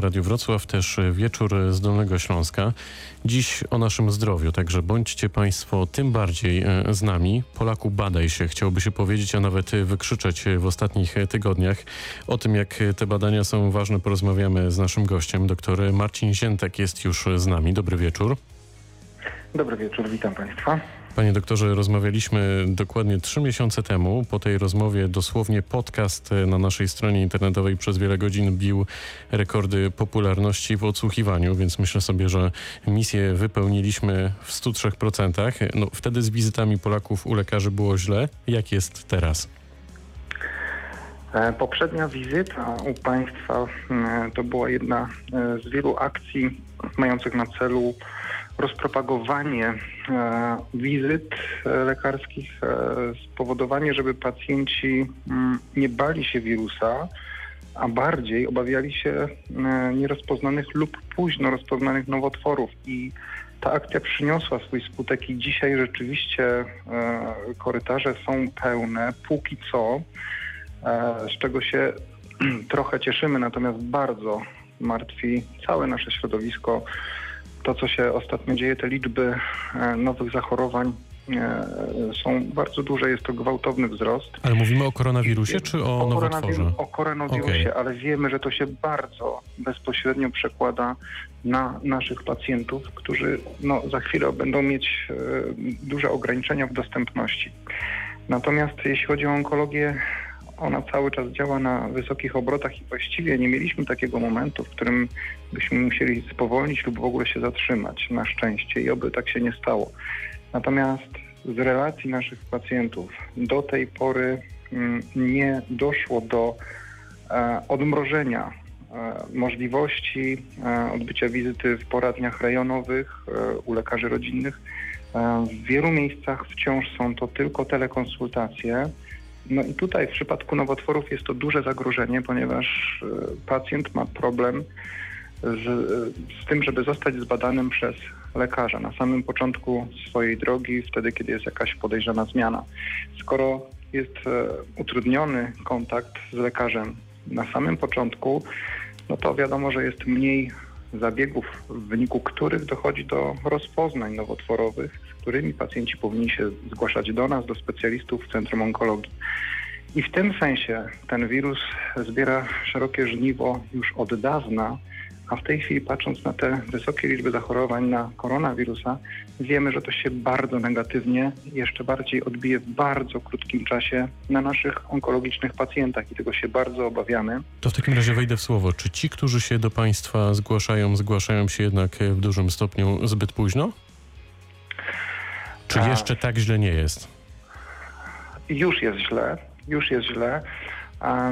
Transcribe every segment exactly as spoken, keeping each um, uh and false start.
Radiu Wrocław, też Wieczór z Dolnego Śląska. Dziś o naszym zdrowiu, także bądźcie Państwo tym bardziej z nami. Polaku, badaj się, chciałoby się powiedzieć, a nawet wykrzyczeć w ostatnich tygodniach. O tym, jak te badania są ważne, porozmawiamy z naszym gościem. Doktor Marcin Ziętek jest już z nami. Dobry wieczór. Dobry wieczór, witam Państwa. Panie doktorze, rozmawialiśmy dokładnie trzy miesiące temu. Po tej rozmowie dosłownie podcast na naszej stronie internetowej przez wiele godzin bił rekordy popularności w odsłuchiwaniu, więc myślę sobie, że misję wypełniliśmy w stu trzech procentach. No, wtedy z wizytami Polaków u lekarzy było źle. Jak jest teraz? Poprzednia wizyta u Państwa to była jedna z wielu akcji mających na celu rozpropagowanie e, wizyt lekarskich, e, spowodowanie, żeby pacjenci m, nie bali się wirusa, a bardziej obawiali się e, nierozpoznanych lub późno rozpoznanych nowotworów. I ta akcja przyniosła swój skutek i dzisiaj rzeczywiście e, korytarze są pełne, póki co, e, z czego się trochę cieszymy, natomiast bardzo martwi całe nasze środowisko to, co się ostatnio dzieje. Te liczby nowych zachorowań są bardzo duże, jest to gwałtowny wzrost. Ale mówimy o koronawirusie czy o, o nowotworze? O koronawirusie, okay. Ale wiemy, że to się bardzo bezpośrednio przekłada na naszych pacjentów, którzy no, za chwilę będą mieć duże ograniczenia w dostępności. Natomiast jeśli chodzi o onkologię, ona cały czas działa na wysokich obrotach i właściwie nie mieliśmy takiego momentu, w którym byśmy musieli spowolnić lub w ogóle się zatrzymać, na szczęście, i oby tak się nie stało. Natomiast z relacji naszych pacjentów do tej pory nie doszło do odmrożenia możliwości odbycia wizyty w poradniach rejonowych u lekarzy rodzinnych. W wielu miejscach wciąż są to tylko telekonsultacje. No i tutaj w przypadku nowotworów jest to duże zagrożenie, ponieważ pacjent ma problem z, z tym, żeby zostać zbadanym przez lekarza na samym początku swojej drogi, wtedy kiedy jest jakaś podejrzana zmiana. Skoro jest utrudniony kontakt z lekarzem na samym początku, no to wiadomo, że jest mniej zabiegów, w wyniku których dochodzi do rozpoznań nowotworowych, z którymi pacjenci powinni się zgłaszać do nas, do specjalistów w Centrum Onkologii. I w tym sensie ten wirus zbiera szerokie żniwo już od dawna, a w tej chwili, patrząc na te wysokie liczby zachorowań na koronawirusa, wiemy, że to się bardzo negatywnie, jeszcze bardziej odbije w bardzo krótkim czasie na naszych onkologicznych pacjentach i tego się bardzo obawiamy. To w takim razie wejdę w słowo. Czy ci, którzy się do Państwa zgłaszają, zgłaszają się jednak w dużym stopniu zbyt późno? Czy jeszcze tak źle nie jest? Już jest źle, już jest źle.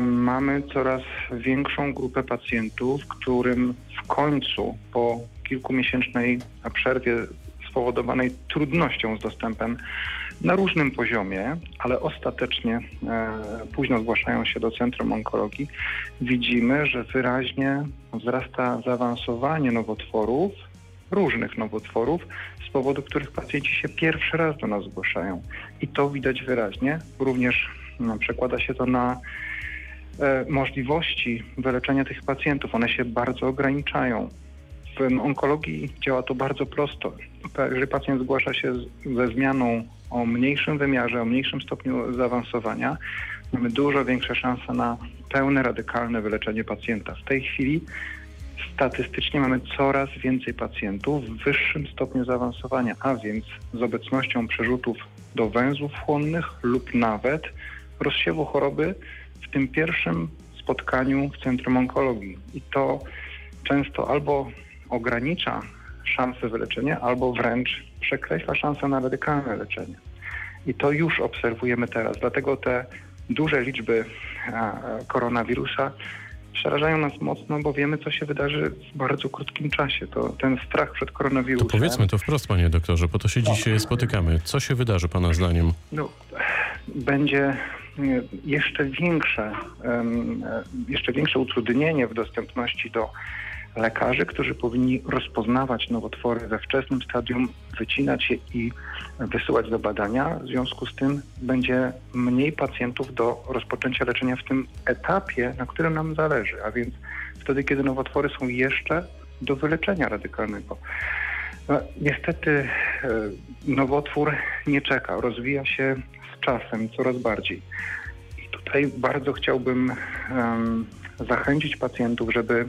Mamy coraz większą grupę pacjentów, którym w końcu po kilkumiesięcznej przerwie spowodowanej trudnością z dostępem na różnym poziomie, ale ostatecznie e, późno zgłaszają się do Centrum Onkologii, widzimy, że wyraźnie wzrasta zaawansowanie nowotworów, różnych nowotworów, z powodu których pacjenci się pierwszy raz do nas zgłaszają. I to widać wyraźnie. Również no, przekłada się to na możliwości wyleczenia tych pacjentów. One się bardzo ograniczają. W onkologii działa to bardzo prosto. Jeżeli pacjent zgłasza się ze zmianą o mniejszym wymiarze, o mniejszym stopniu zaawansowania, mamy dużo większe szanse na pełne, radykalne wyleczenie pacjenta. W tej chwili statystycznie mamy coraz więcej pacjentów w wyższym stopniu zaawansowania, a więc z obecnością przerzutów do węzłów chłonnych lub nawet rozsiewu choroby w tym pierwszym spotkaniu w Centrum Onkologii. I to często albo ogranicza szanse wyleczenia, albo wręcz przekreśla szansę na radykalne leczenie. I to już obserwujemy teraz. Dlatego te duże liczby koronawirusa przerażają nas mocno, bo wiemy, co się wydarzy w bardzo krótkim czasie. To ten strach przed koronawirusem... To powiedzmy to wprost, panie doktorze, bo to się dziś no, spotykamy. Co się wydarzy pana zdaniem? No, będzie... Jeszcze większe, jeszcze większe utrudnienie w dostępności do lekarzy, którzy powinni rozpoznawać nowotwory we wczesnym stadium, wycinać je i wysyłać do badania. W związku z tym będzie mniej pacjentów do rozpoczęcia leczenia w tym etapie, na którym nam zależy, a więc w wtedy, kiedy nowotwory są jeszcze do wyleczenia radykalnego. No, niestety nowotwór nie czeka, rozwija się z czasem coraz bardziej. I tutaj bardzo chciałbym um, zachęcić pacjentów, żeby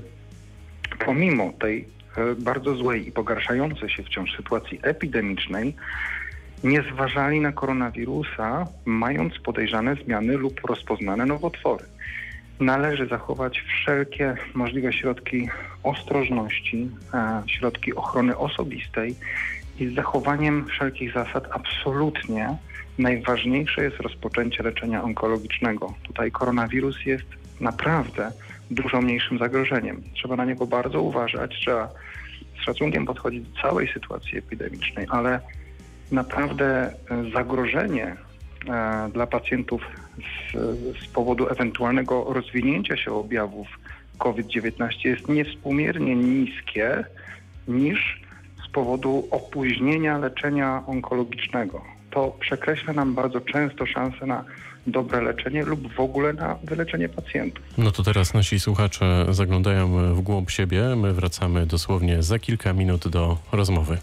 pomimo tej um, bardzo złej i pogarszającej się wciąż sytuacji epidemicznej nie zważali na koronawirusa, mając podejrzane zmiany lub rozpoznane nowotwory. Należy zachować wszelkie możliwe środki ostrożności, środki ochrony osobistej i z zachowaniem wszelkich zasad absolutnie najważniejsze jest rozpoczęcie leczenia onkologicznego. Tutaj koronawirus jest naprawdę dużo mniejszym zagrożeniem. Trzeba na niego bardzo uważać, trzeba z szacunkiem podchodzić do całej sytuacji epidemicznej, ale naprawdę zagrożenie dla pacjentów z, z powodu ewentualnego rozwinięcia się objawów kowid dziewiętnaście jest niewspółmiernie niskie niż z powodu opóźnienia leczenia onkologicznego. To przekreśla nam bardzo często szansę na dobre leczenie lub w ogóle na wyleczenie pacjentów. No to teraz nasi słuchacze zaglądają w głąb siebie. My wracamy dosłownie za kilka minut do rozmowy.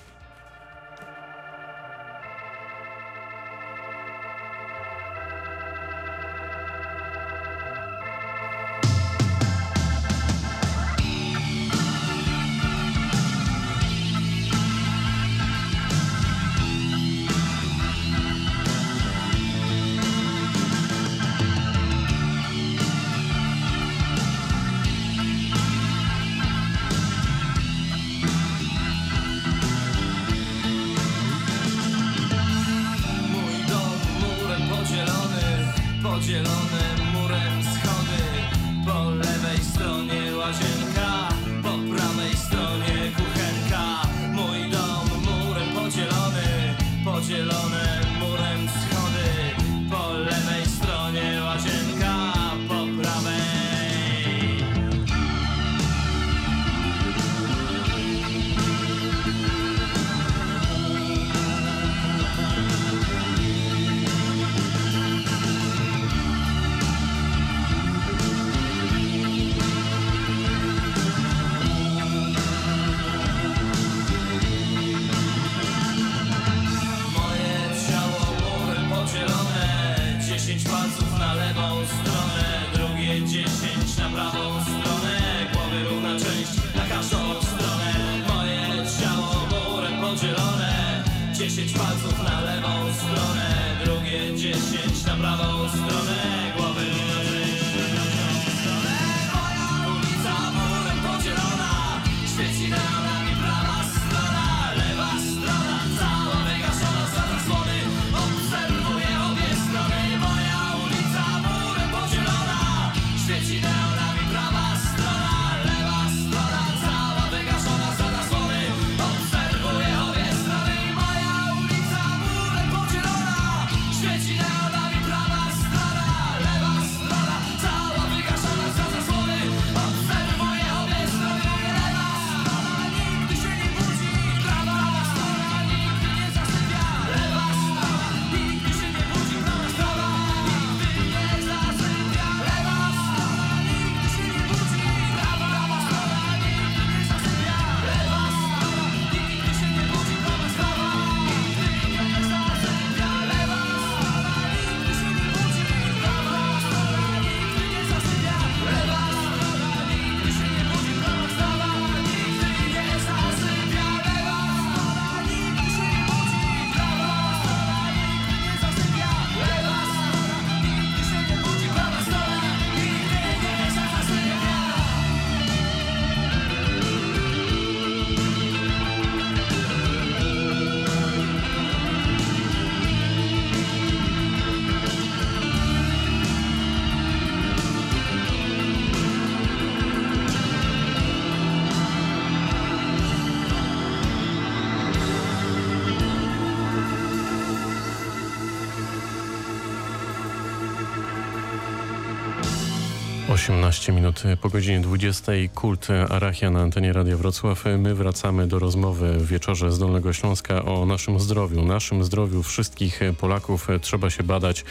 osiemnaście minut po godzinie dwudziestej. Kult Arachia na antenie Radia Wrocław. My wracamy do rozmowy w Wieczorze z Dolnego Śląska o naszym zdrowiu. Naszym zdrowiu wszystkich Polaków. Trzeba się badać,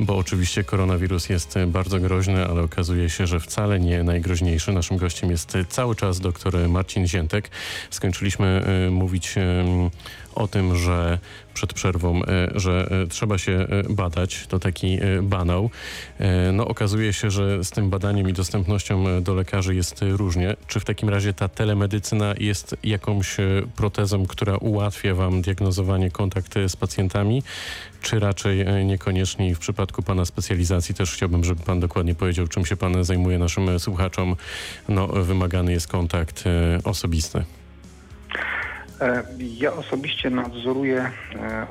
bo oczywiście koronawirus jest bardzo groźny, ale okazuje się, że wcale nie najgroźniejszy. Naszym gościem jest cały czas dr Marcin Ziętek. Skończyliśmy mówić o tym, że przed przerwą, że trzeba się badać. To taki banał. No, okazuje się, że z tym badaniem i dostępnością do lekarzy jest różnie. Czy w takim razie ta telemedycyna jest jakąś protezą, która ułatwia wam diagnozowanie, kontakt z pacjentami, czy raczej niekoniecznie? I w przypadku pana specjalizacji też chciałbym, żeby pan dokładnie powiedział, czym się pan zajmuje. Naszym słuchaczom no, wymagany jest kontakt osobisty. Ja osobiście nadzoruję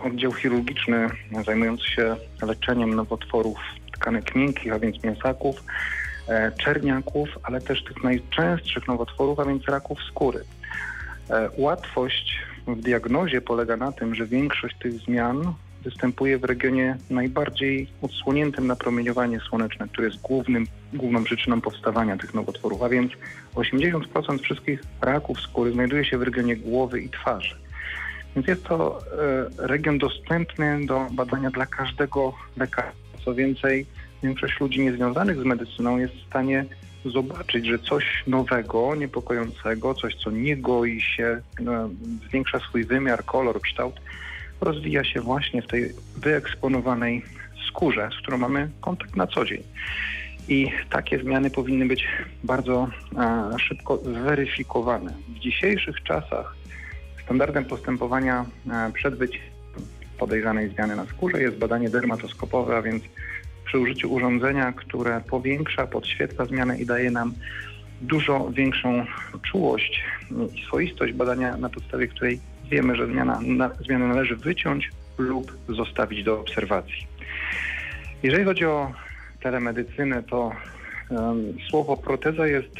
oddział chirurgiczny zajmujący się leczeniem nowotworów tkanek miękkich, a więc mięsaków, czerniaków, ale też tych najczęstszych nowotworów, a więc raków skóry. Łatwość w diagnozie polega na tym, że większość tych zmian występuje w regionie najbardziej odsłoniętym na promieniowanie słoneczne, które jest głównym, główną przyczyną powstawania tych nowotworów, a więc osiemdziesiąt procent wszystkich raków skóry znajduje się w regionie głowy i twarzy. Więc jest to e, region dostępny do badania dla każdego lekarza. Co więcej, większość ludzi niezwiązanych z medycyną jest w stanie zobaczyć, że coś nowego, niepokojącego, coś, co nie goi się, e, zwiększa swój wymiar, kolor, kształt, rozwija się właśnie w tej wyeksponowanej skórze, z którą mamy kontakt na co dzień. I takie zmiany powinny być bardzo e, szybko zweryfikowane. W dzisiejszych czasach standardem postępowania e, przed wycięciem podejrzanej zmiany na skórze jest badanie dermatoskopowe, a więc przy użyciu urządzenia, które powiększa, podświetla zmianę i daje nam dużo większą czułość i swoistość badania, na podstawie której wiemy, że zmiana, na, zmianę należy wyciąć lub zostawić do obserwacji. Jeżeli chodzi o telemedycynę, to um, słowo proteza jest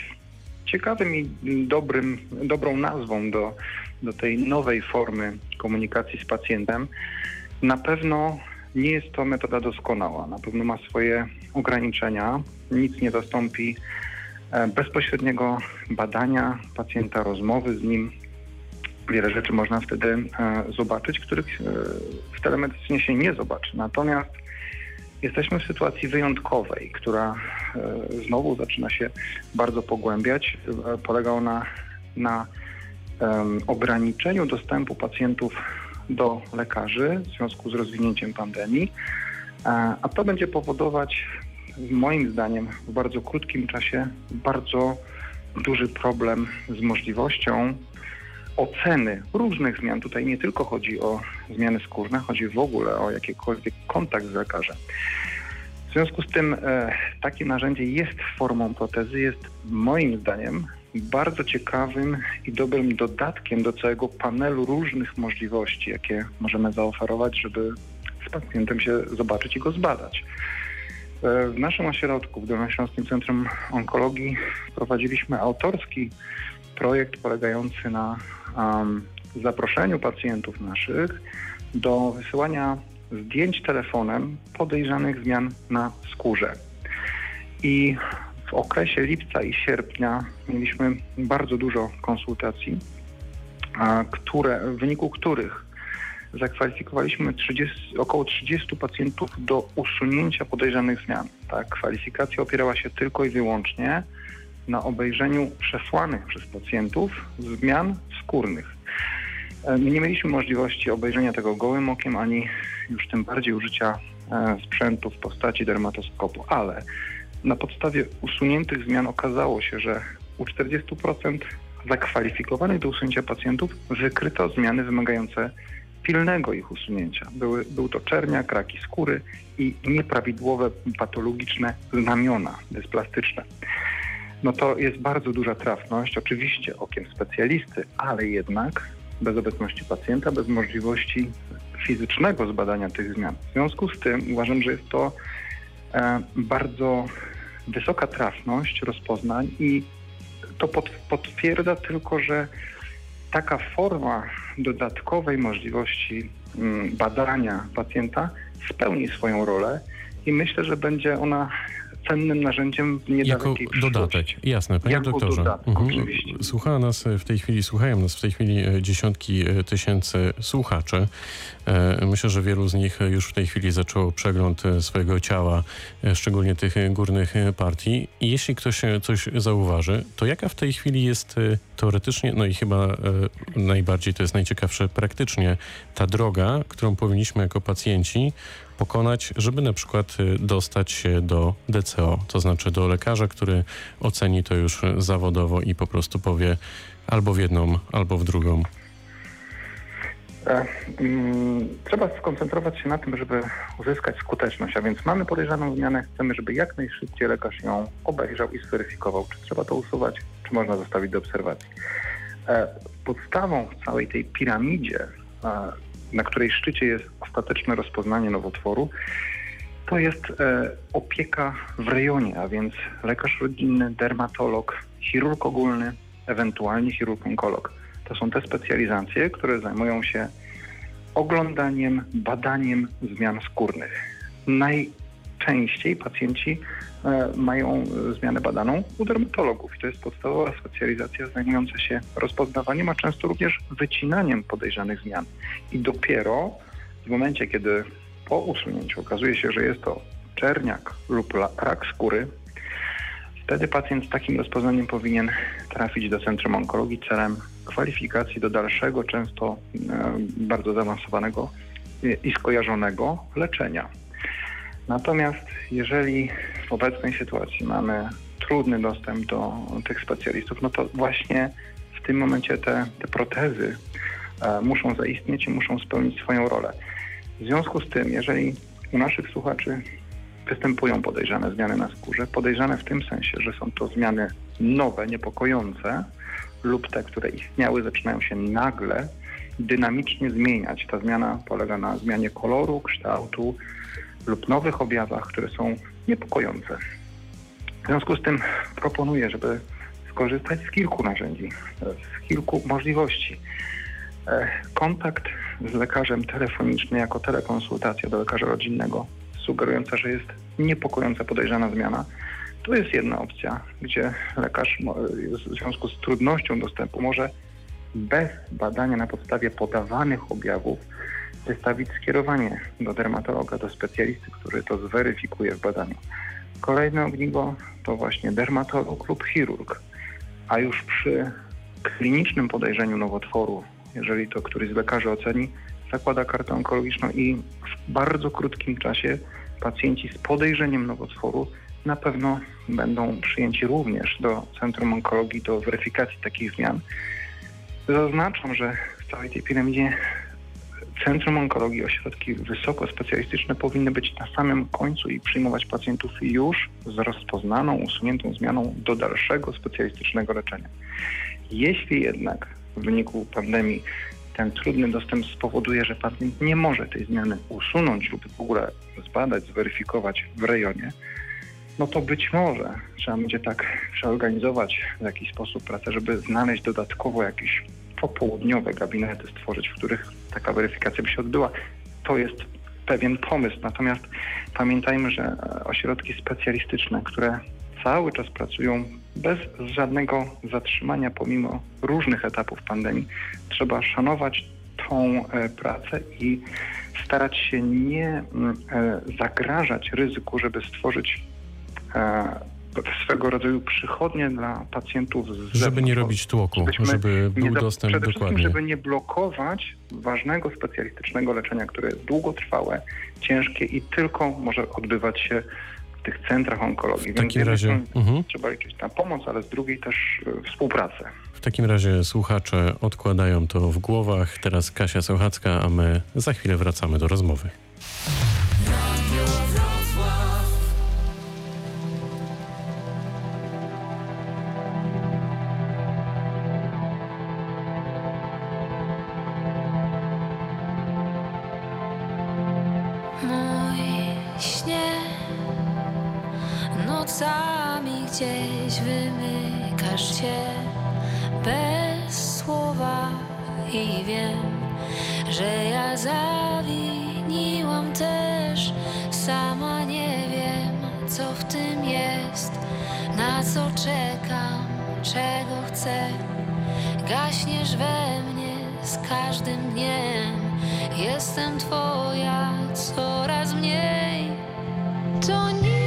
ciekawym i dobrym, dobrą nazwą do, do tej nowej formy komunikacji z pacjentem. Na pewno nie jest to metoda doskonała, na pewno ma swoje ograniczenia, nic nie zastąpi e, bezpośredniego badania pacjenta, rozmowy z nim. Wiele rzeczy można wtedy e, zobaczyć, których e, w telemedycynie się nie zobaczy. Natomiast jesteśmy w sytuacji wyjątkowej, która e, znowu zaczyna się bardzo pogłębiać. E, polega ona na e, ograniczeniu dostępu pacjentów do lekarzy w związku z rozwinięciem pandemii, e, a to będzie powodować, moim zdaniem, w bardzo krótkim czasie bardzo duży problem z możliwością oceny różnych zmian. Tutaj nie tylko chodzi o zmiany skórne, chodzi w ogóle o jakikolwiek kontakt z lekarzem. W związku z tym e, takie narzędzie jest formą protezy, jest moim zdaniem bardzo ciekawym i dobrym dodatkiem do całego panelu różnych możliwości, jakie możemy zaoferować, żeby z pacjentem się zobaczyć i go zbadać. E, w naszym ośrodku, w Dolnośląskim Centrum Onkologii, prowadziliśmy autorski projekt polegający na um, zaproszeniu pacjentów naszych do wysyłania zdjęć telefonem podejrzanych zmian na skórze. I w okresie lipca i sierpnia mieliśmy bardzo dużo konsultacji, a, które, w wyniku których zakwalifikowaliśmy trzydziestu, około trzydziestu pacjentów do usunięcia podejrzanych zmian. Ta kwalifikacja opierała się tylko i wyłącznie na obejrzeniu przesłanych przez pacjentów zmian skórnych. Nie mieliśmy możliwości obejrzenia tego gołym okiem, ani już tym bardziej użycia sprzętu w postaci dermatoskopu, ale na podstawie usuniętych zmian okazało się, że u czterdziestu procent zakwalifikowanych do usunięcia pacjentów wykryto zmiany wymagające pilnego ich usunięcia. Były, był to czerniak, raki skóry i nieprawidłowe patologiczne znamiona dysplastyczne. No to jest bardzo duża trafność, oczywiście okiem specjalisty, ale jednak bez obecności pacjenta, bez możliwości fizycznego zbadania tych zmian. W związku z tym uważam, że jest to e, bardzo wysoka trafność rozpoznań i to pod, potwierdza tylko, że taka forma dodatkowej możliwości m, badania pacjenta spełni swoją rolę i myślę, że będzie ona cennym narzędziem w niedalekiej przyszłości. Dodatek, jasne, panie jako doktorze. Dodatek, mhm. oczywiście. Słucha nas w tej chwili, słuchają nas w tej chwili dziesiątki tysięcy słuchaczy. Myślę, że wielu z nich już w tej chwili zaczęło przegląd swojego ciała, szczególnie tych górnych partii. I jeśli ktoś coś zauważy, to jaka w tej chwili jest teoretycznie, no i chyba najbardziej, to jest najciekawsze praktycznie, ta droga, którą powinniśmy jako pacjenci pokonać, żeby na przykład dostać się do D C O, to znaczy do lekarza, który oceni to już zawodowo i po prostu powie albo w jedną, albo w drugą. Trzeba skoncentrować się na tym, żeby uzyskać skuteczność, a więc mamy podejrzaną zmianę, chcemy, żeby jak najszybciej lekarz ją obejrzał i zweryfikował, czy trzeba to usuwać, czy można zostawić do obserwacji. Podstawą w całej tej piramidzie, na której szczycie jest ostateczne rozpoznanie nowotworu, to jest opieka w rejonie, a więc lekarz rodzinny, dermatolog, chirurg ogólny, ewentualnie chirurg onkolog. To są te specjalizacje, które zajmują się oglądaniem, badaniem zmian skórnych. Najczęściej pacjenci mają zmianę badaną u dermatologów. To jest podstawowa specjalizacja zajmująca się rozpoznawaniem, a często również wycinaniem podejrzanych zmian. I dopiero w momencie, kiedy po usunięciu okazuje się, że jest to czerniak lub rak skóry, wtedy pacjent z takim rozpoznaniem powinien trafić do Centrum Onkologii celem kwalifikacji do dalszego, często bardzo zaawansowanego i skojarzonego leczenia. Natomiast jeżeli w obecnej sytuacji mamy trudny dostęp do tych specjalistów, no to właśnie w tym momencie te, te protezy muszą zaistnieć i muszą spełnić swoją rolę. W związku z tym, jeżeli u naszych słuchaczy występują podejrzane zmiany na skórze, podejrzane w tym sensie, że są to zmiany nowe, niepokojące, lub te, które istniały, zaczynają się nagle dynamicznie zmieniać. Ta zmiana polega na zmianie koloru, kształtu lub nowych objawach, które są niepokojące. W związku z tym proponuję, żeby skorzystać z kilku narzędzi, z kilku możliwości. Kontakt z lekarzem telefoniczny jako telekonsultacja do lekarza rodzinnego sugerująca, że jest niepokojąca podejrzana zmiana. To jest jedna opcja, gdzie lekarz w związku z trudnością dostępu może bez badania na podstawie podawanych objawów wystawić skierowanie do dermatologa, do specjalisty, który to zweryfikuje w badaniu. Kolejne ogniwo to właśnie dermatolog lub chirurg, a już przy klinicznym podejrzeniu nowotworu, jeżeli to któryś z lekarzy oceni, zakłada kartę onkologiczną i w bardzo krótkim czasie pacjenci z podejrzeniem nowotworu na pewno będą przyjęci również do Centrum Onkologii do weryfikacji takich zmian. Zaznaczam, że w całej tej piramidzie Centrum Onkologii, ośrodki wysoko specjalistyczne powinny być na samym końcu i przyjmować pacjentów już z rozpoznaną, usuniętą zmianą do dalszego specjalistycznego leczenia. Jeśli jednak w wyniku pandemii ten trudny dostęp spowoduje, że pacjent nie może tej zmiany usunąć lub w ogóle zbadać, zweryfikować w rejonie, no to być może trzeba będzie tak przeorganizować w jakiś sposób pracę, żeby znaleźć dodatkowo jakieś popołudniowe gabinety, stworzyć, w których taka weryfikacja by się odbyła. To jest pewien pomysł, natomiast pamiętajmy, że ośrodki specjalistyczne, które cały czas pracują bez żadnego zatrzymania pomimo różnych etapów pandemii, trzeba szanować tą pracę i starać się nie zagrażać ryzyku, żeby stworzyć swego rodzaju przychodnie dla pacjentów. Z żeby nie robić tłoku, żeby był nie, dostęp przede dokładnie. Przede wszystkim, żeby nie blokować ważnego specjalistycznego leczenia, które jest długotrwałe, ciężkie i tylko może odbywać się w tych centrach onkologii. W Więc takim razie mhm. trzeba liczyć na pomoc, ale z drugiej też współpracę. W takim razie słuchacze odkładają to w głowach. Teraz Kasia Sochacka, a my za chwilę wracamy do rozmowy. Nocami gdzieś wymykasz się bez słowa i wiem, że ja zawiniłam też, sama nie wiem co. co w tym jest, na co czekam, czego chcę. Gaśniesz we mnie z każdym dniem, jestem twoja coraz mniej. To nie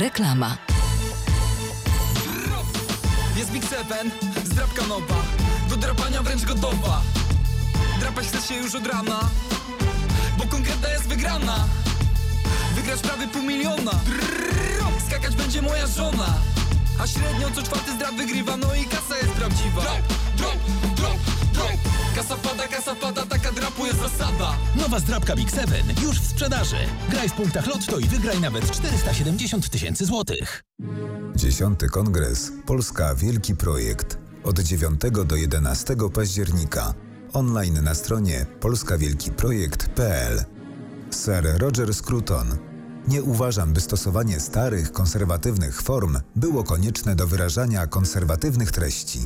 reklama. Jest Big Seven, zdrabka nowa, do drapania wręcz gotowa. Drapać chce się już od rana, bo konkretna jest wygrana. Wygrasz prawie pół miliona. Skakać będzie moja żona, a średnio co czwarty zdrab wygrywa, no i kasa jest prawdziwa. Drop, drop, drop, kasa pada, kasa pada, taka drapu jest zasada. Nowa zdrabka Big Seven już w sprzedaży. Graj w punktach Lotto i wygraj nawet czterysta siedemdziesiąt tysięcy złotych. Dziesiąty Kongres Polska Wielki Projekt. Od dziewiątego do jedenastego października. Online na stronie polska wielki projekt kropka p l. Sir Roger Scruton. Nie uważam, by stosowanie starych, konserwatywnych form było konieczne do wyrażania konserwatywnych treści.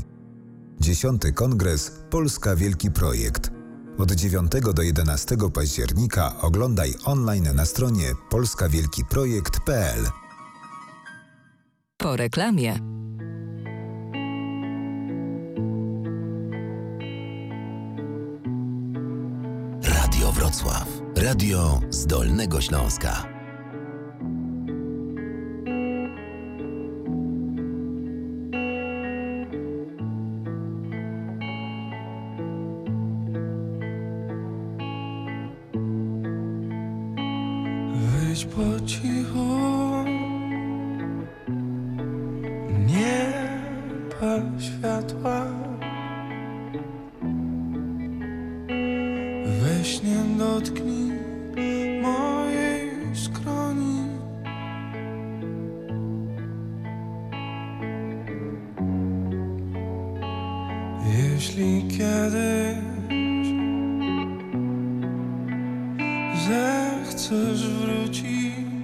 Dziesiąty Kongres Polska Wielki Projekt. Od dziewiątego do jedenastego października oglądaj online na stronie polska wielki projekt kropka p l. Po reklamie. Radio Wrocław. Radio z Dolnego Śląska. Po cichu, nie pal światła, weź nie dotknij mojej skroni. Jeśli jeśli kiedyś zechcesz wrócić,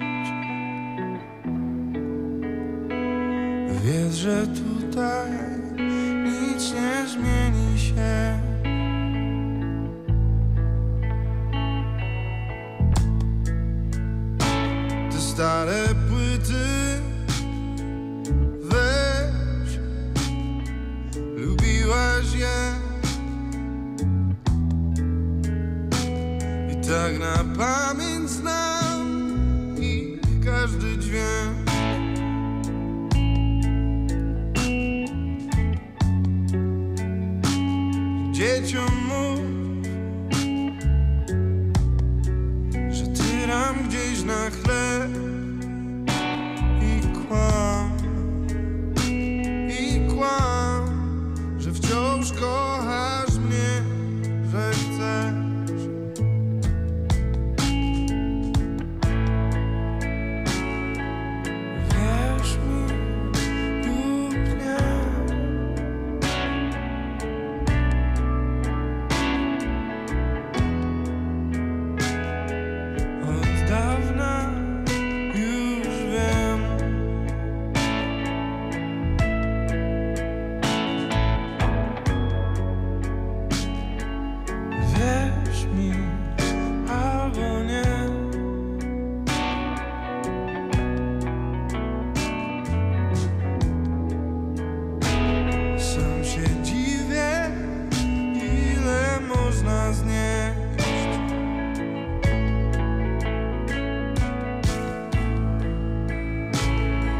wiedz, że tutaj nic nie zmieni się. Te stare płyty weź, lubiłaś je i tak na pamięć znam i każdy dźwięk. Dzieciom mów, że ty ram gdzieś na chleb i kłam, i kłam, że wciąż kochasz mnie, że chcesz. Wierz mi lub nie, od dawna już wiem. Wierz mi albo nie, sam się dziwię, ile można znieść.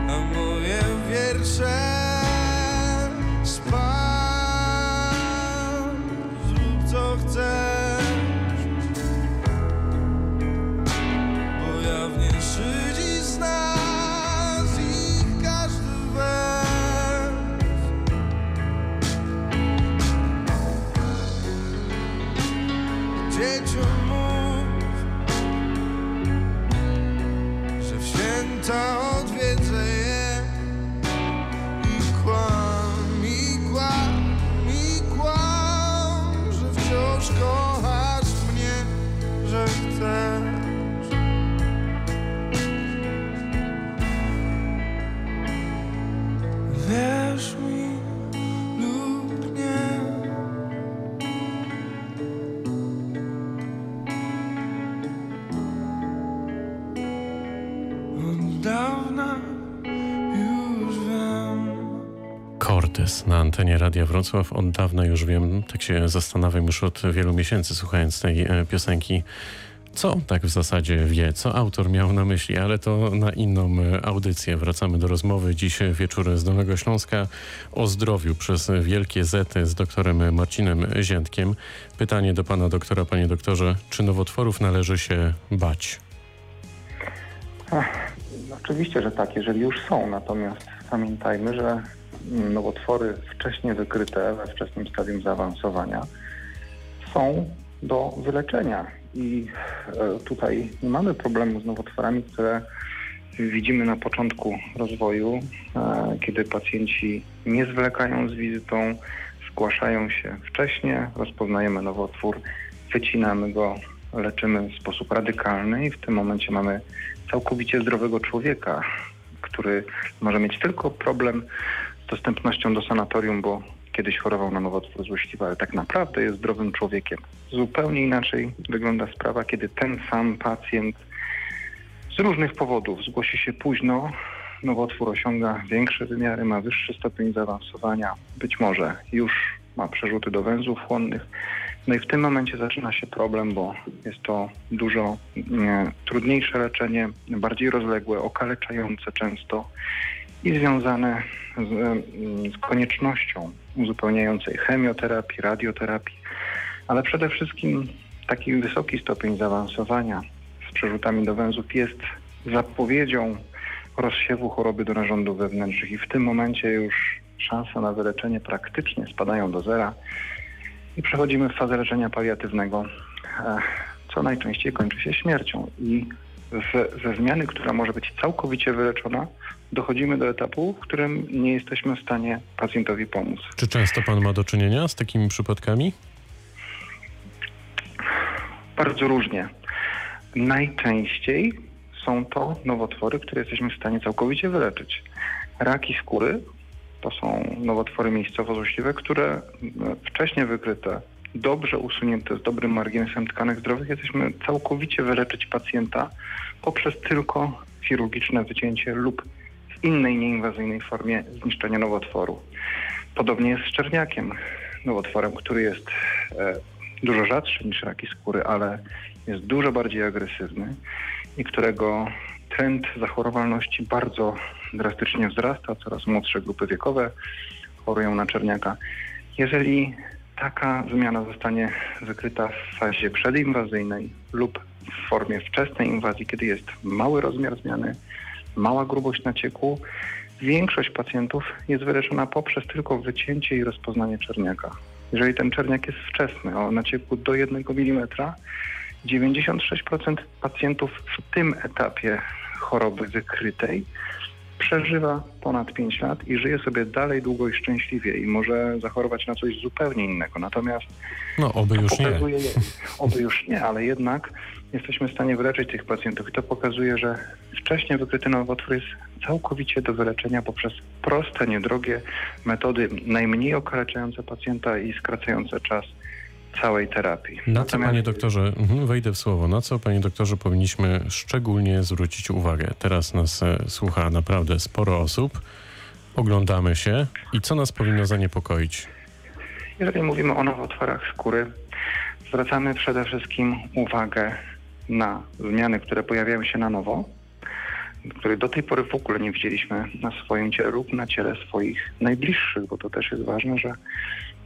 A moje wiersze spal, zrób co chcesz, bo jawnie szydzi z nas ich każdy wers. Dzieciom mów, że w święta odwiedzę je i kłam, i kłam, i kłam, że wciąż kochasz mnie, że chcesz. Wierz mi lub nie, od dawna już wiem. Kortys na antenie Radia Wrocław. Od dawna już wiem, tak się zastanawiam już od wielu miesięcy słuchając tej e, piosenki, co tak w zasadzie wie, co autor miał na myśli, ale to na inną e, audycję. Wracamy do rozmowy. Dziś wieczór z Dolnego Śląska o zdrowiu przez wielkie zety z doktorem Marcinem Ziętkiem. Pytanie do pana doktora, panie doktorze, czy nowotworów należy się bać? Ach, oczywiście, że tak, jeżeli już są, natomiast pamiętajmy, że nowotwory wcześnie wykryte we wczesnym stadium zaawansowania są do wyleczenia i e, tutaj nie mamy problemu z nowotworami, które widzimy na początku rozwoju, e, kiedy pacjenci nie zwlekają z wizytą, zgłaszają się wcześnie, rozpoznajemy nowotwór, wycinamy go, leczymy w sposób radykalny i w tym momencie mamy całkowicie zdrowego człowieka, który może mieć tylko problem z dostępnością do sanatorium, bo kiedyś chorował na nowotwór złośliwy, ale tak naprawdę jest zdrowym człowiekiem. Zupełnie inaczej wygląda sprawa, kiedy ten sam pacjent z różnych powodów zgłosi się późno, nowotwór osiąga większe wymiary, ma wyższy stopień zaawansowania, być może już ma przerzuty do węzłów chłonnych. No i w tym momencie zaczyna się problem, bo jest to dużo nie, trudniejsze leczenie, bardziej rozległe, okaleczające często i związane z, z koniecznością uzupełniającej chemioterapii, radioterapii, ale przede wszystkim taki wysoki stopień zaawansowania z przerzutami do węzłów jest zapowiedzią rozsiewu choroby do narządów wewnętrznych i w tym momencie już szanse na wyleczenie praktycznie spadają do zera i przechodzimy w fazę leczenia paliatywnego, co najczęściej kończy się śmiercią. I w, ze zmiany, która może być całkowicie wyleczona, dochodzimy do etapu, w którym nie jesteśmy w stanie pacjentowi pomóc. Czy często pan ma do czynienia z takimi przypadkami? Bardzo różnie. Najczęściej są to nowotwory, które jesteśmy w stanie całkowicie wyleczyć. Raki skóry to są nowotwory miejscowo-złośliwe, które wcześniej wykryte, dobrze usunięte, z dobrym marginesem tkanek zdrowych, jesteśmy całkowicie wyleczyć pacjenta poprzez tylko chirurgiczne wycięcie lub w innej nieinwazyjnej formie zniszczenia nowotworu. Podobnie jest z czerniakiem, nowotworem, który jest e, dużo rzadszy niż raki skóry, ale jest dużo bardziej agresywny i którego trend zachorowalności bardzo drastycznie wzrasta, coraz młodsze grupy wiekowe chorują na czerniaka. Jeżeli taka zmiana zostanie wykryta w fazie przedinwazyjnej lub w formie wczesnej inwazji, kiedy jest mały rozmiar zmiany, mała grubość nacieku, większość pacjentów jest wyleczona poprzez tylko wycięcie i rozpoznanie czerniaka. Jeżeli ten czerniak jest wczesny, o nacieku do jednego milimetra, dziewięćdziesiąt sześć procent pacjentów w tym etapie choroby wykrytej przeżywa ponad pięć lat i żyje sobie dalej długo i szczęśliwie i może zachorować na coś zupełnie innego. Natomiast no, oby już nie. Oby już nie, ale jednak jesteśmy w stanie wyleczyć tych pacjentów i to pokazuje, że wcześniej wykryty nowotwór jest całkowicie do wyleczenia poprzez proste, niedrogie metody, najmniej okaleczające pacjenta i skracające czas całej terapii. Na Natomiast... co, panie doktorze, wejdę w słowo, na co, panie doktorze, powinniśmy szczególnie zwrócić uwagę? Teraz nas słucha naprawdę sporo osób, oglądamy się i co nas powinno zaniepokoić? Jeżeli mówimy o nowotworach skóry, zwracamy przede wszystkim uwagę na zmiany, które pojawiają się na nowo, których do tej pory w ogóle nie widzieliśmy na swoim ciele lub na ciele swoich najbliższych, bo to też jest ważne, że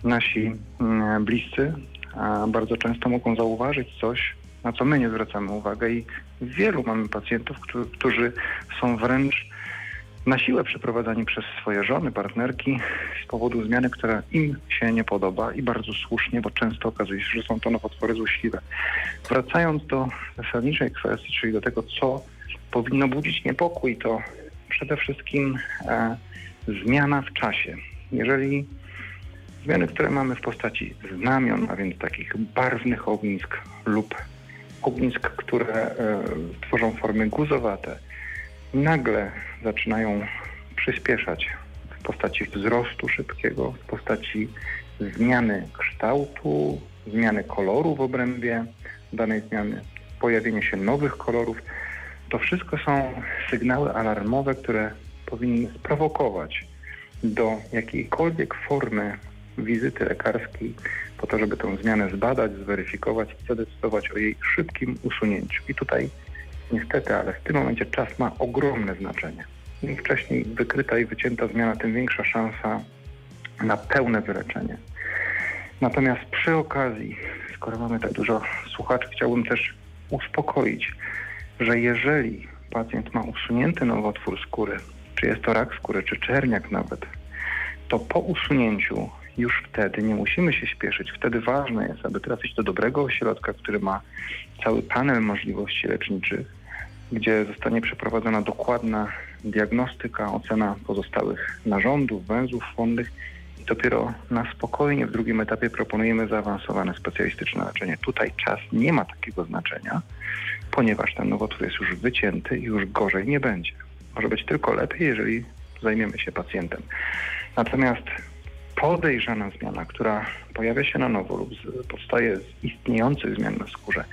nasi bliscy bardzo często mogą zauważyć coś, na co my nie zwracamy uwagi i wielu mamy pacjentów, którzy są wręcz na siłę przeprowadzani przez swoje żony, partnerki z powodu zmiany, która im się nie podoba i bardzo słusznie, bo często okazuje się, że są to nowotwory złośliwe. Wracając do zasadniczej kwestii, czyli do tego, co powinno budzić niepokój, to przede wszystkim e, zmiana w czasie. Jeżeli zmiany, które mamy w postaci znamion, a więc takich barwnych ognisk lub ognisk, które e, tworzą formy guzowate, nagle zaczynają przyspieszać w postaci wzrostu szybkiego, w postaci zmiany kształtu, zmiany koloru w obrębie danej zmiany, pojawienie się nowych kolorów. To wszystko są sygnały alarmowe, które powinny sprowokować do jakiejkolwiek formy wizyty lekarskiej po to, żeby tę zmianę zbadać, zweryfikować i zadecydować o jej szybkim usunięciu. I tutaj niestety, ale w tym momencie czas ma ogromne znaczenie. Im wcześniej wykryta i wycięta zmiana, tym większa szansa na pełne wyleczenie. Natomiast przy okazji, skoro mamy tak dużo słuchaczy, chciałbym też uspokoić, że jeżeli pacjent ma usunięty nowotwór skóry, czy jest to rak skóry, czy czerniak nawet, to po usunięciu już wtedy nie musimy się śpieszyć. Wtedy ważne jest, aby trafić do dobrego ośrodka, który ma cały panel możliwości leczniczych, gdzie zostanie przeprowadzona dokładna diagnostyka, ocena pozostałych narządów, węzłów chłonnych i dopiero na spokojnie w drugim etapie proponujemy zaawansowane specjalistyczne leczenie. Tutaj czas nie ma takiego znaczenia, ponieważ ten nowotwór jest już wycięty i już gorzej nie będzie. Może być tylko lepiej, jeżeli zajmiemy się pacjentem. Natomiast podejrzana zmiana, która pojawia się na nowo lub powstaje z istniejących zmian na skórze,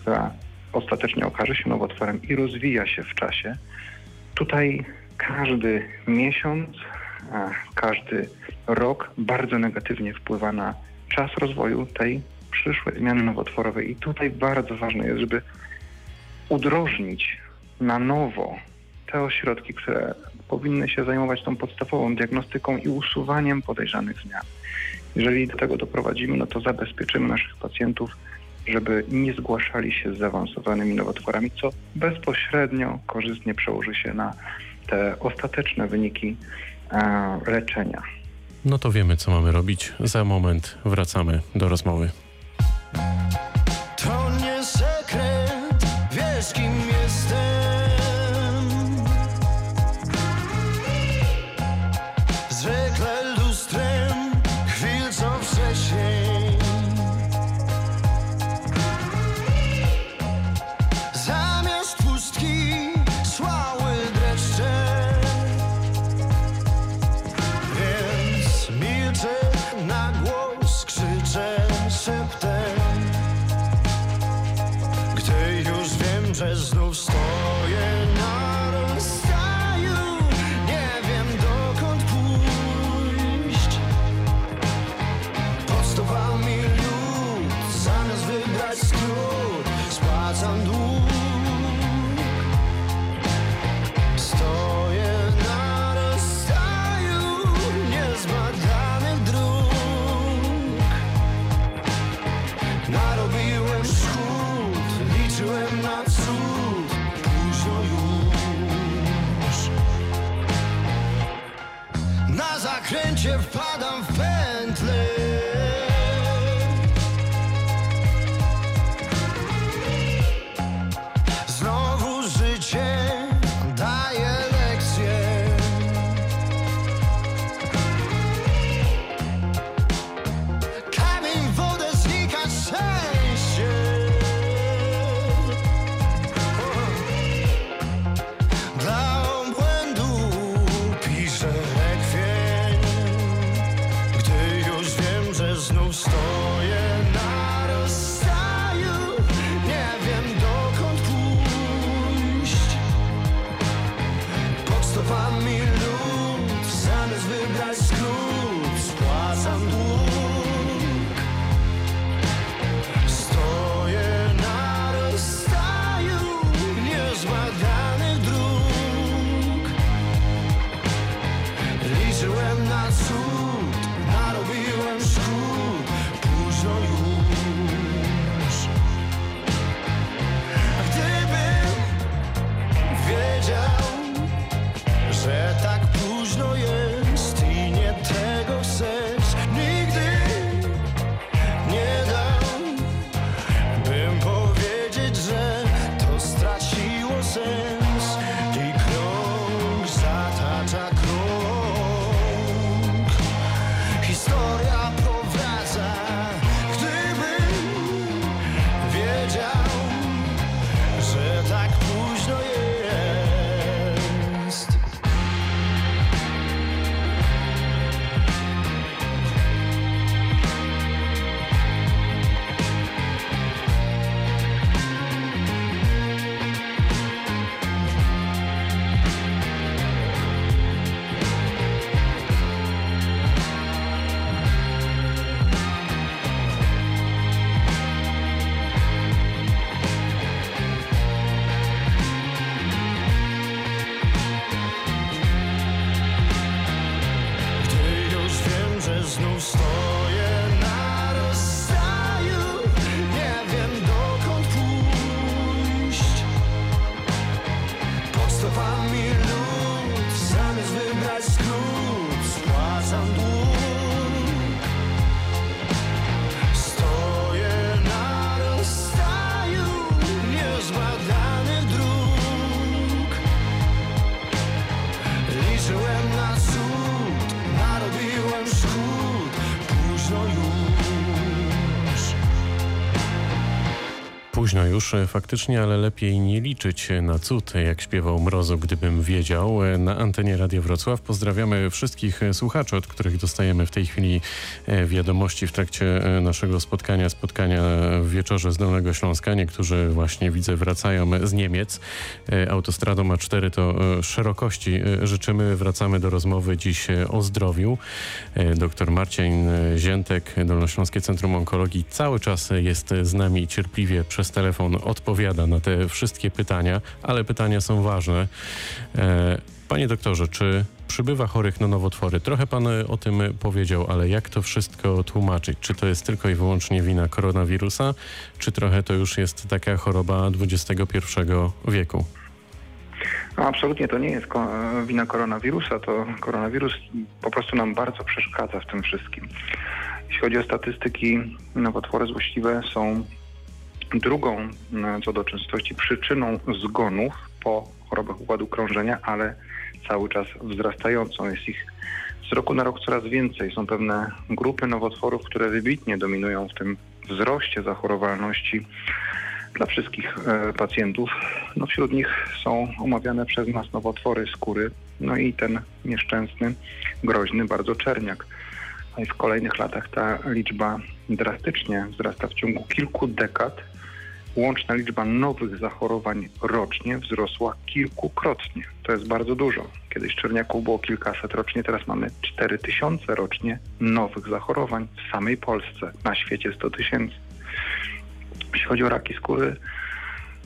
która ostatecznie okaże się nowotworem i rozwija się w czasie, tutaj każdy miesiąc, każdy rok bardzo negatywnie wpływa na czas rozwoju tej przyszłej zmiany nowotworowej. I tutaj bardzo ważne jest, żeby udrożnić na nowo te ośrodki, które powinny się zajmować tą podstawową diagnostyką i usuwaniem podejrzanych zmian. Jeżeli do tego doprowadzimy, no to zabezpieczymy naszych pacjentów, żeby nie zgłaszali się z zaawansowanymi nowotworami, co bezpośrednio korzystnie przełoży się na te ostateczne wyniki e, leczenia. No to wiemy, co mamy robić. Za moment wracamy do rozmowy. To nie sekret, wiesz, kim jestem. nie wpadam w pętlę. Znowu życie daje lekcje. Kamień w wodę znika szczęście. Dla obłędu piszę rekwie, gdy już wiem, że znów stoję na rozstaju. Nie wiem, dokąd pójść. Pod stopami lód, zamiast wybrać skrót, spłacam dług. Stoję na rozstaju niezbadanych dróg. Liczyłem na cud, narobiłem szkód, późno już. Gdybym wiedział, że tak późno jest i nie tego chcesz, nigdy nie dam, bym powiedzieć, że to straciło sens. I krąg zatacza krąg. Historia powraca. Gdybym wiedział, że tak późno jest. Gdy już wiem, że znów stoję na rozstaju, nie wiem, dokąd pójść. Pod stopami lód, zamiast wybrać skrót, spłacam dług. Stoję na rozstaju niezbadanych dróg. Liczyłem na cud, narobiłem szkód, późno już. Późno już e, faktycznie, ale lepiej nie liczyć na cud, jak śpiewał Mrozu, gdybym wiedział. E, Na antenie Radio Wrocław pozdrawiamy wszystkich e, słuchaczy, od których dostajemy w tej chwili e, wiadomości w trakcie e, naszego spotkania, spotkania w wieczorze z Dolnego Śląska. Niektórzy właśnie, widzę, wracają z Niemiec. E, Autostradą A cztery to e, szerokości e, życzymy. Wracamy do rozmowy dziś e, o zdrowiu. E, Doktor Marcin e, Ziętek, Dolnośląskie Centrum Onkologii, cały czas e, jest e, z nami i cierpliwie przez telefon odpowiada na te wszystkie pytania, ale pytania są ważne. E, Panie doktorze, czy przybywa chorych na nowotwory? Trochę pan e, o tym powiedział, ale jak to wszystko tłumaczyć? Czy to jest tylko i wyłącznie wina koronawirusa, czy trochę to już jest taka choroba dwudziestego pierwszego wieku? No, absolutnie to nie jest ko- wina koronawirusa, to koronawirus po prostu nam bardzo przeszkadza w tym wszystkim. Jeśli chodzi o statystyki, nowotwory złośliwe są drugą co do częstości przyczyną zgonów po chorobach układu krążenia, ale cały czas wzrastającą. Jest ich z roku na rok coraz więcej. Są pewne grupy nowotworów, które wybitnie dominują w tym wzroście zachorowalności dla wszystkich e, pacjentów. No, wśród nich są omawiane przez nas nowotwory skóry, no i ten nieszczęsny, groźny bardzo czerniak. No i w kolejnych latach ta liczba drastycznie wzrasta. W ciągu kilku dekad łączna liczba nowych zachorowań rocznie wzrosła kilkukrotnie. To jest bardzo dużo. Kiedyś czerniaków było kilkaset rocznie, teraz mamy cztery tysiące rocznie nowych zachorowań w samej Polsce. Na świecie sto tysięcy. Jeśli chodzi o raki skóry,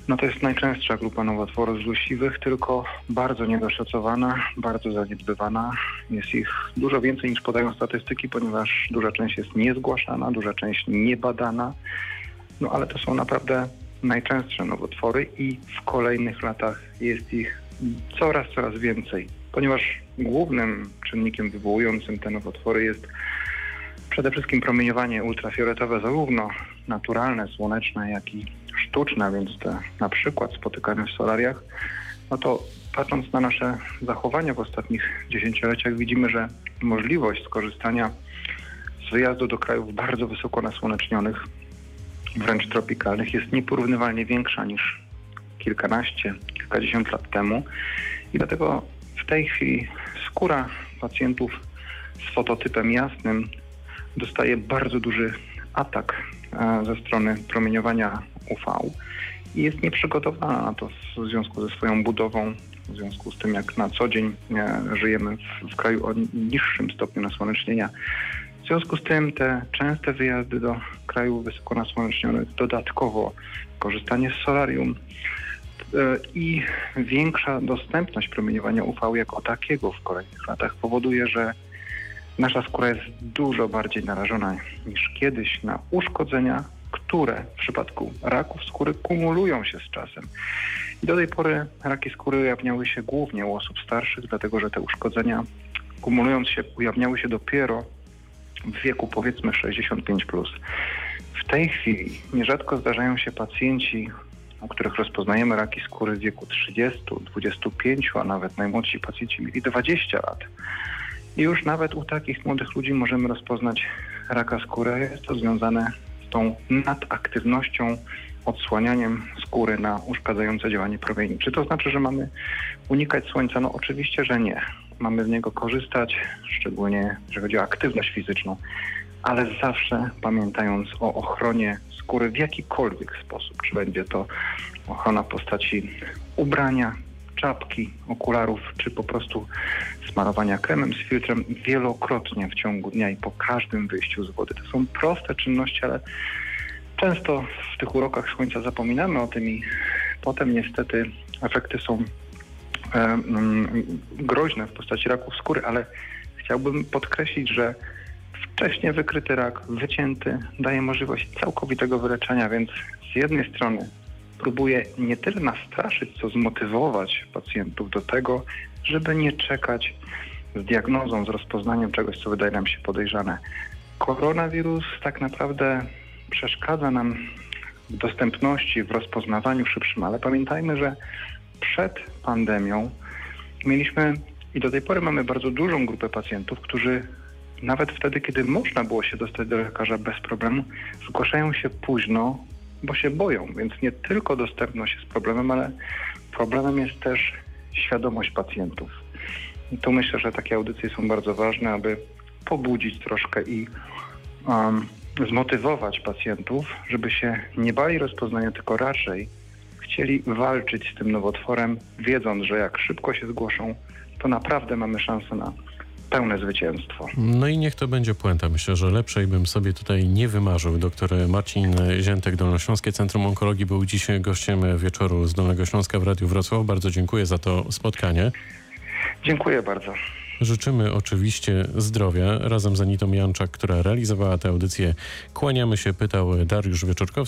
no to jest najczęstsza grupa nowotworów złośliwych, tylko bardzo niedoszacowana, bardzo zaniedbywana. Jest ich dużo więcej niż podają statystyki, ponieważ duża część jest niezgłaszana, duża część niebadana. No ale to są naprawdę najczęstsze nowotwory i w kolejnych latach jest ich coraz, coraz więcej. ponieważ głównym czynnikiem wywołującym te nowotwory jest przede wszystkim promieniowanie ultrafioletowe, zarówno naturalne, słoneczne, jak i sztuczne, więc te na przykład spotykane w solariach, no to patrząc na nasze zachowania w ostatnich dziesięcioleciach widzimy, że możliwość skorzystania z wyjazdu do krajów bardzo wysoko nasłonecznionych, wręcz tropikalnych, jest nieporównywalnie większa niż kilkanaście, kilkadziesiąt lat temu i dlatego w tej chwili skóra pacjentów z fototypem jasnym dostaje bardzo duży atak ze strony promieniowania U V i jest nieprzygotowana na to w związku ze swoją budową, w związku z tym jak na co dzień żyjemy w, w kraju o niższym stopniu nasłonecznienia. W związku z tym te częste wyjazdy do krajów wysoko nasłonecznionych, dodatkowo korzystanie z solarium i większa dostępność promieniowania U V jako takiego w kolejnych latach powoduje, że nasza skóra jest dużo bardziej narażona niż kiedyś na uszkodzenia, które w przypadku raków skóry kumulują się z czasem. I do tej pory raki skóry ujawniały się głównie u osób starszych, dlatego że te uszkodzenia kumulując się ujawniały się dopiero w wieku powiedzmy sześćdziesiąt pięć plus. W tej chwili nierzadko zdarzają się pacjenci, u których rozpoznajemy raki skóry w wieku trzydziestu, dwudziestu pięciu, a nawet najmłodsi pacjenci mieli dwadzieścia lat. I już nawet u takich młodych ludzi możemy rozpoznać raka skóry. Jest to związane z tą nadaktywnością, odsłanianiem skóry na uszkadzające działanie promieni. Czy to znaczy, że mamy unikać słońca? No oczywiście, że nie. Mamy z niego korzystać, szczególnie jeżeli chodzi o aktywność fizyczną, ale zawsze pamiętając o ochronie skóry w jakikolwiek sposób. Czy będzie to ochrona w postaci ubrania, czapki, okularów, czy po prostu smarowania kremem z filtrem wielokrotnie w ciągu dnia i po każdym wyjściu z wody. To są proste czynności, ale często w tych urokach słońca zapominamy o tym i potem niestety efekty są e, groźne w postaci raków skóry, ale chciałbym podkreślić, że wcześniej wykryty rak, wycięty, daje możliwość całkowitego wyleczenia, więc z jednej strony próbuje nie tyle nastraszyć, co zmotywować pacjentów do tego, żeby nie czekać z diagnozą, z rozpoznaniem czegoś, co wydaje nam się podejrzane. Koronawirus tak naprawdę przeszkadza nam w dostępności, w rozpoznawaniu szybszym, ale pamiętajmy, że przed pandemią mieliśmy i do tej pory mamy bardzo dużą grupę pacjentów, którzy nawet wtedy, kiedy można było się dostać do lekarza bez problemu, zgłaszają się późno, bo się boją, więc nie tylko dostępność jest problemem, ale problemem jest też świadomość pacjentów. I tu myślę, że takie audycje są bardzo ważne, aby pobudzić troszkę i um, zmotywować pacjentów, żeby się nie bali rozpoznania, tylko raczej chcieli walczyć z tym nowotworem, wiedząc, że jak szybko się zgłoszą, to naprawdę mamy szansę na pełne zwycięstwo. No i niech to będzie puenta. Myślę, że lepszej bym sobie tutaj nie wymarzył. Doktor Marcin Ziętek, Dolnośląskie Centrum Onkologii, był dziś gościem Wieczoru z Dolnego Śląska w Radiu Wrocław. Bardzo dziękuję za to spotkanie. Dziękuję bardzo. Życzymy oczywiście zdrowia. Razem z Anitą Janczak, która realizowała tę audycję, kłaniamy się, pytał Dariusz Wieczorkowski.